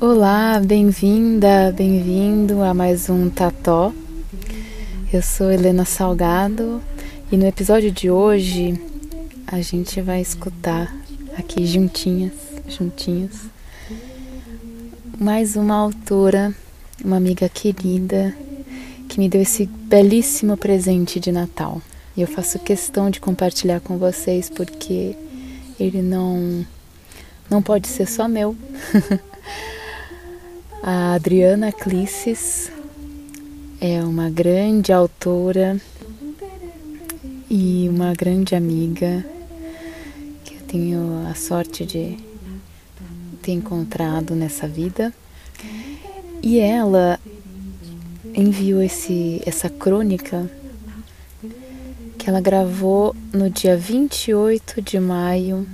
Olá, bem-vinda, bem-vindo a mais um Tató. Eu sou Helena Salgado e no episódio de hoje a gente vai escutar aqui juntinhas, mais uma autora, uma amiga querida que me deu esse belíssimo presente de Natal. E eu faço questão de compartilhar com vocês porque ele não pode ser só meu. A Adriana Klisys é uma grande autora e uma grande amiga que eu tenho a sorte de ter encontrado nessa vida. E ela enviou essa crônica que ela gravou no dia 28 de maio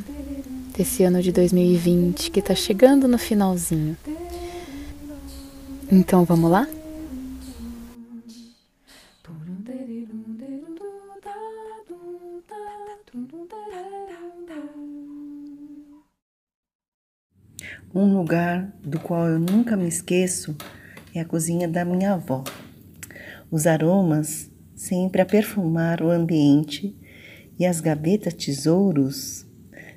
desse ano de 2020, que está chegando no finalzinho. Então vamos lá? Um lugar do qual eu nunca me esqueço é a cozinha da minha avó. Os aromas sempre a perfumar o ambiente e as gavetas tesouros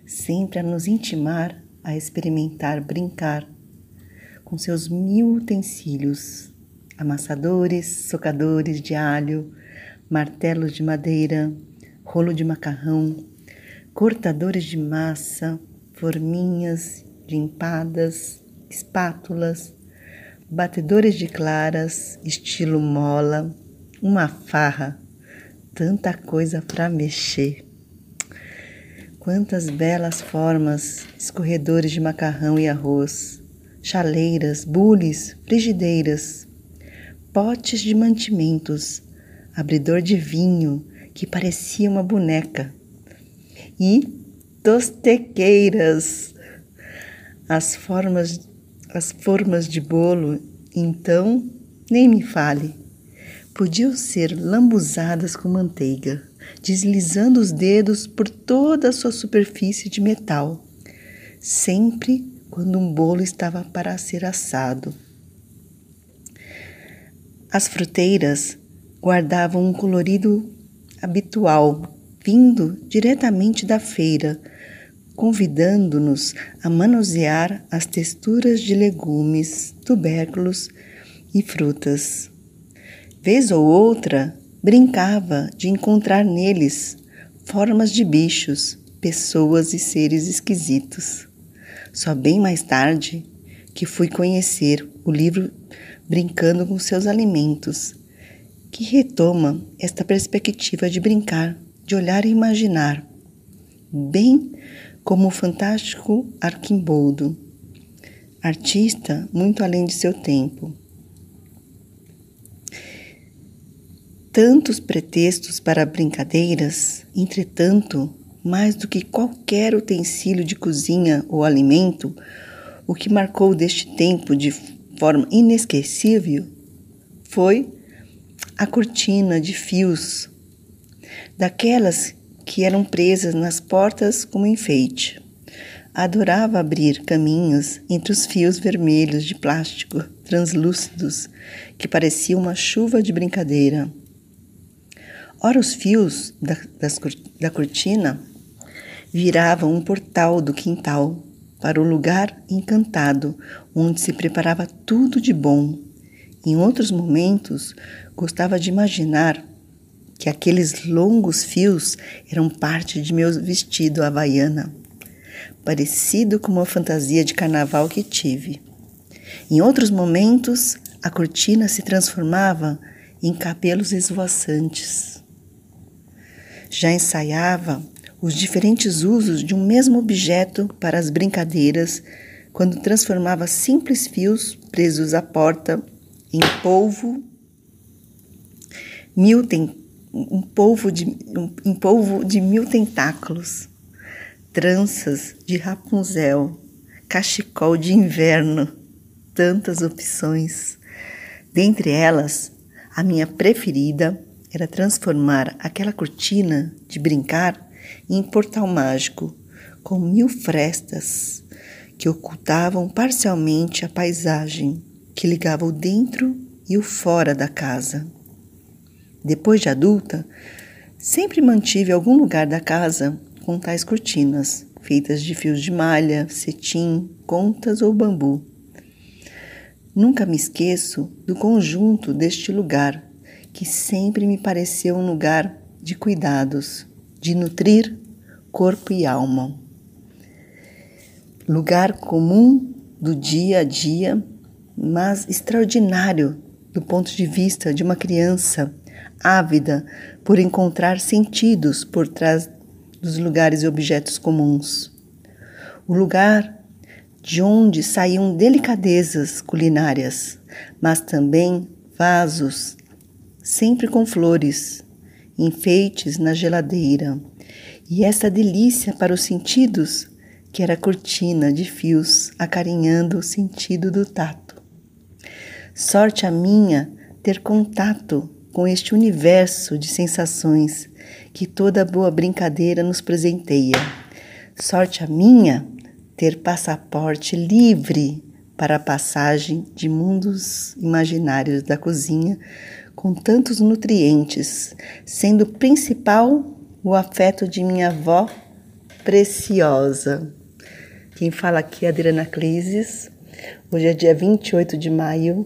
sempre a nos intimar a experimentar, brincar com seus mil utensílios, amassadores, socadores de alho, martelos de madeira, rolo de macarrão, cortadores de massa, forminhas de empadas, espátulas, batedores de claras, estilo mola, uma farra, tanta coisa para mexer. Quantas belas formas, escorredores de macarrão e arroz, chaleiras, bules, frigideiras, potes de mantimentos, abridor de vinho que parecia uma boneca e tostequeiras. As formas de bolo, então, nem me fale. Podiam ser lambuzadas com manteiga, deslizando os dedos por toda a sua superfície de metal, sempre quando um bolo estava para ser assado. As fruteiras guardavam um colorido habitual, vindo diretamente da feira, convidando-nos a manusear as texturas de legumes, tubérculos e frutas. Vez ou outra, brincava de encontrar neles formas de bichos, pessoas e seres esquisitos. Só bem mais tarde que fui conhecer o livro Brincando com Seus Alimentos, que retoma esta perspectiva de brincar, de olhar e imaginar, bem como o fantástico Arquimboldo, artista muito além de seu tempo. Tantos pretextos para brincadeiras, entretanto, mais do que qualquer utensílio de cozinha ou alimento, o que marcou deste tempo de forma inesquecível foi a cortina de fios, daquelas que eram presas nas portas como enfeite. Adorava abrir caminhos entre os fios vermelhos de plástico translúcidos que pareciam uma chuva de brincadeira. Ora, os fios da cortina viravam um portal do quintal para o lugar encantado onde se preparava tudo de bom. Em outros momentos, gostava de imaginar que aqueles longos fios eram parte de meu vestido havaiana, parecido com uma fantasia de carnaval que tive. Em outros momentos, a cortina se transformava em cabelos esvoaçantes. Já ensaiava os diferentes usos de um mesmo objeto para as brincadeiras, quando transformava simples fios presos à porta em polvo, em polvo de mil tentáculos. tranças de Rapunzel, cachecol de inverno, tantas opções. Dentre elas, a minha preferida era transformar aquela cortina de brincar em portal mágico com 1000 frestas que ocultavam parcialmente a paisagem que ligava o dentro e o fora da casa. Depois de adulta, sempre mantive algum lugar da casa com tais cortinas, feitas de fios de malha, cetim, contas ou bambu. Nunca me esqueço do conjunto deste lugar, que sempre me pareceu um lugar de cuidados, de nutrir corpo e alma. Lugar comum do dia a dia, mas extraordinário do ponto de vista de uma criança ávida por encontrar sentidos por trás dos lugares e objetos comuns. O lugar de onde saíam delicadezas culinárias, mas também vasos, sempre com flores, enfeites na geladeira, e essa delícia para os sentidos que era a cortina de fios acarinhando o sentido do tato. Sorte a minha ter contato com este universo de sensações que toda boa brincadeira nos presenteia. Sorte a minha ter passaporte livre para a passagem de mundos imaginários da cozinha com tantos nutrientes, sendo o principal o afeto de minha avó preciosa. Quem fala aqui é Adriana Klisys. Hoje é dia 28 de maio.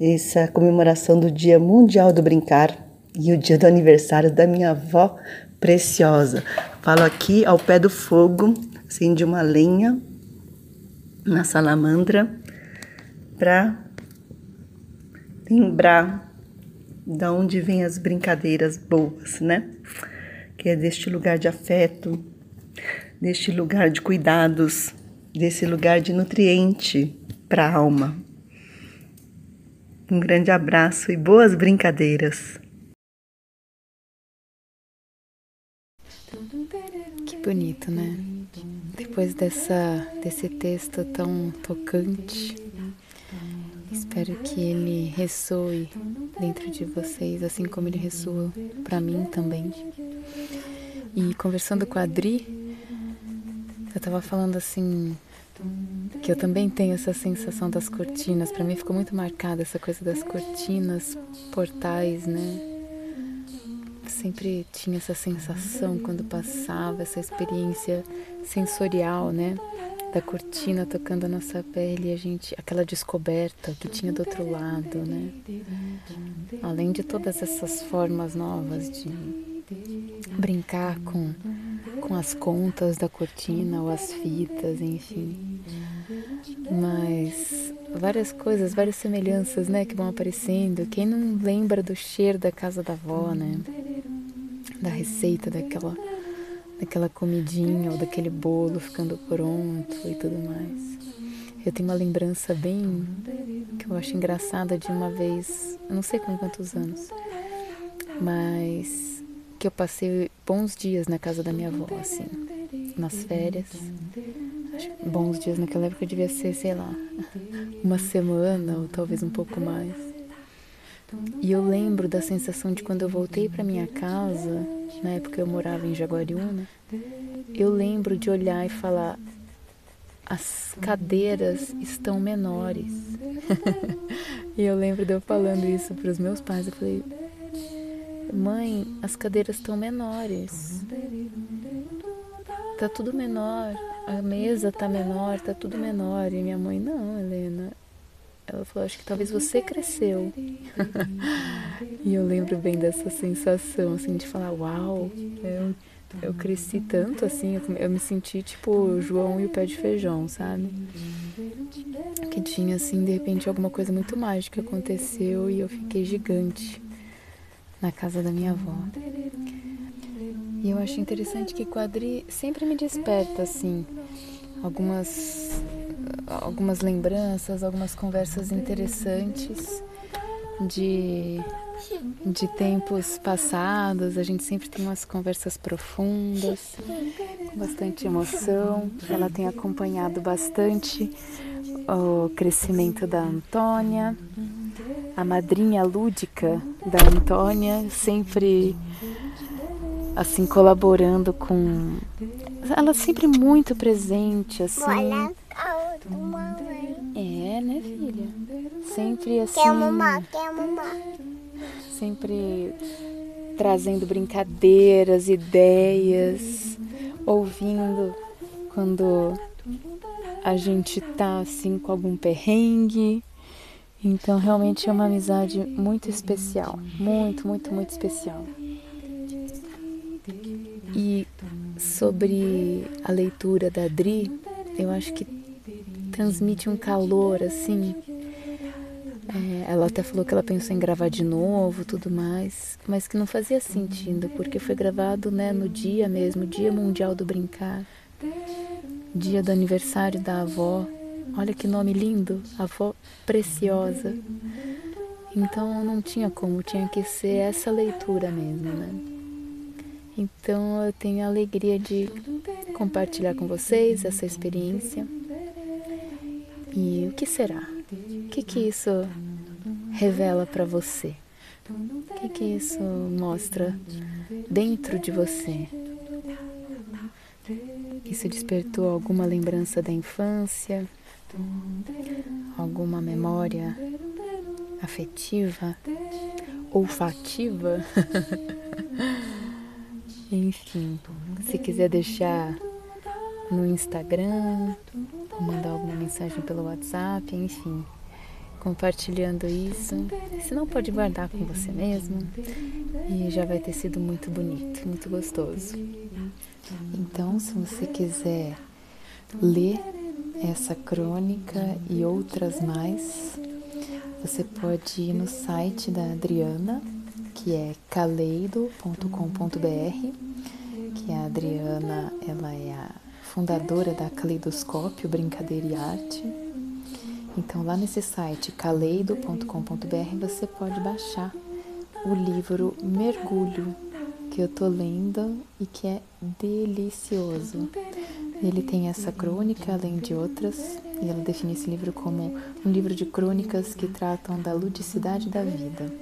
Essa comemoração do Dia Mundial do Brincar e o dia do aniversário da minha avó preciosa. Falo aqui ao pé do fogo, acendi uma lenha na salamandra para lembrar de onde vêm as brincadeiras boas, né? Que é deste lugar de afeto, deste lugar de cuidados, desse lugar de nutriente para a alma. Um grande abraço e boas brincadeiras. Que bonito, né? Depois desse texto tão tocante, espero que ele ressoe dentro de vocês, assim como ele ressoa para mim também. E conversando com a Adri, eu tava falando assim, que eu também tenho essa sensação das cortinas. Para mim ficou muito marcada essa coisa das cortinas, portais, né? Sempre tinha essa sensação quando passava, essa experiência sensorial, né? Da cortina tocando a nossa pele, a gente, aquela descoberta que tinha do outro lado, né? Além de todas essas formas novas de brincar com as contas da cortina ou as fitas, enfim. Mas várias coisas, várias semelhanças, né, que vão aparecendo. Quem não lembra do cheiro da casa da avó, né? Da receita daquela comidinha ou daquele bolo ficando pronto e tudo mais. Eu tenho uma lembrança bem que eu acho engraçada de uma vez, eu não sei com quantos anos, mas que eu passei bons dias na casa da minha avó, assim, nas férias. Bons dias naquela época devia ser, sei lá, uma semana ou talvez um pouco mais. E eu lembro da sensação de quando eu voltei para minha casa, na época eu morava em Jaguariúna, eu lembro de olhar e falar, as cadeiras estão menores. E eu lembro de eu falando isso para os meus pais, eu falei, mãe, as cadeiras estão menores, tá tudo menor, a mesa tá menor, tá tudo menor. E minha mãe, não, Helena, ela falou, acho que talvez você cresceu. E eu lembro bem dessa sensação, assim, de falar, uau, eu cresci tanto, assim, eu me senti tipo João e o Pé de Feijão, sabe? Que tinha, assim, de repente alguma coisa muito mágica aconteceu e eu fiquei gigante na casa da minha avó. E eu acho interessante que Adri sempre me desperta, assim, algumas lembranças, algumas conversas interessantes de tempos passados. A gente sempre tem umas conversas profundas. bastante emoção. Ela tem acompanhado bastante o crescimento da Antônia. A madrinha lúdica da Antônia, sempre assim colaborando com... Ela sempre muito presente, assim. É, né, filha? Sempre assim... Quer mamar. Sempre trazendo brincadeiras, ideias, ouvindo quando a gente tá assim com algum perrengue. Então, realmente é uma amizade muito especial. Muito, muito, muito especial. E sobre a leitura da Adri, eu acho que transmite um calor, assim. Ela até falou que ela pensou em gravar de novo, tudo mais, mas que não fazia sentido, porque foi gravado, né, no dia mesmo, Dia Mundial do Brincar, dia do aniversário da avó. Olha que nome lindo, avó preciosa. Então não tinha como, tinha que ser essa leitura mesmo, né? Então eu tenho a alegria de compartilhar com vocês essa experiência. E o que será? O que isso revela para você? O que isso mostra dentro de você? Isso despertou alguma lembrança da infância? Alguma memória afetiva, olfativa? Enfim, se quiser deixar no Instagram, mandar alguma mensagem pelo WhatsApp, enfim, compartilhando isso, se não pode guardar com você mesmo, e já vai ter sido muito bonito, muito gostoso. Então, se você quiser ler essa crônica e outras mais, você pode ir no site da Adriana, que é caleido.com.br, que a Adriana, ela é a fundadora da Caleidoscópio Brincadeira e Arte. Então, lá nesse site caleido.com.br, você pode baixar o livro Mergulho, que eu tô lendo e que é delicioso. Ele tem essa crônica, além de outras, e ela define esse livro como um livro de crônicas que tratam da ludicidade da vida.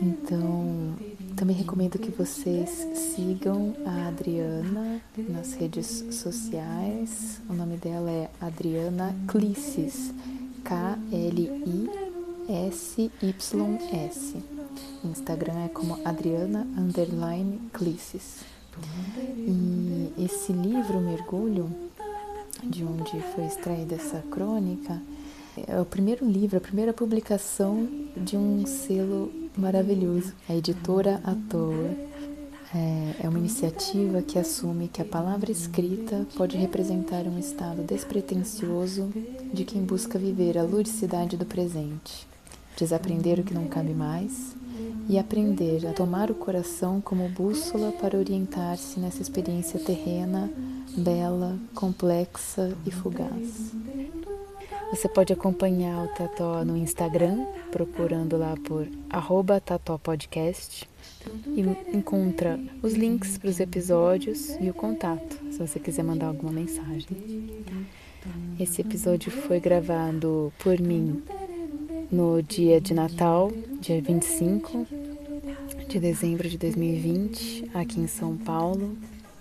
Então, também recomendo que vocês sigam a Adriana nas redes sociais. O nome dela é Adriana Klisys, K-L-I-S-Y-S. O Instagram é como Adriana_Klisys. E esse livro, Mergulho, de onde foi extraída essa crônica, é o primeiro livro, a primeira publicação de um selo maravilhoso, a editora à Toa. É uma iniciativa que assume que a palavra escrita pode representar um estado despretensioso de quem busca viver a ludicidade do presente, desaprender o que não cabe mais e aprender a tomar o coração como bússola para orientar-se nessa experiência terrena, bela, complexa e fugaz. Você pode acompanhar o Tató no Instagram, procurando lá por @tatopodcast, e encontra os links para os episódios e o contato, se você quiser mandar alguma mensagem. Esse episódio foi gravado por mim no dia de Natal, dia 25 de dezembro de 2020, aqui em São Paulo.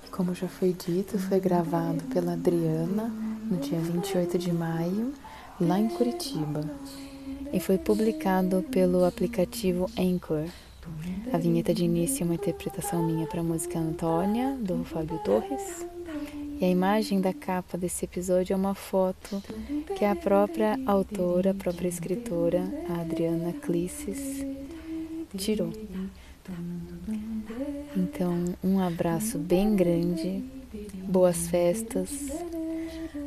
Como já foi dito, foi gravado pela Adriana no dia 28 de maio, lá em Curitiba. E foi publicado pelo aplicativo Anchor. A vinheta de início é uma interpretação minha para a música Antônia, do Fábio Torres. E a imagem da capa desse episódio é uma foto que a própria autora, a própria escritora, a Adriana Klisys, tirou. Então, um abraço bem grande, boas festas,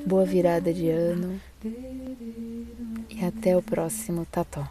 boa virada de ano e até o próximo Tató.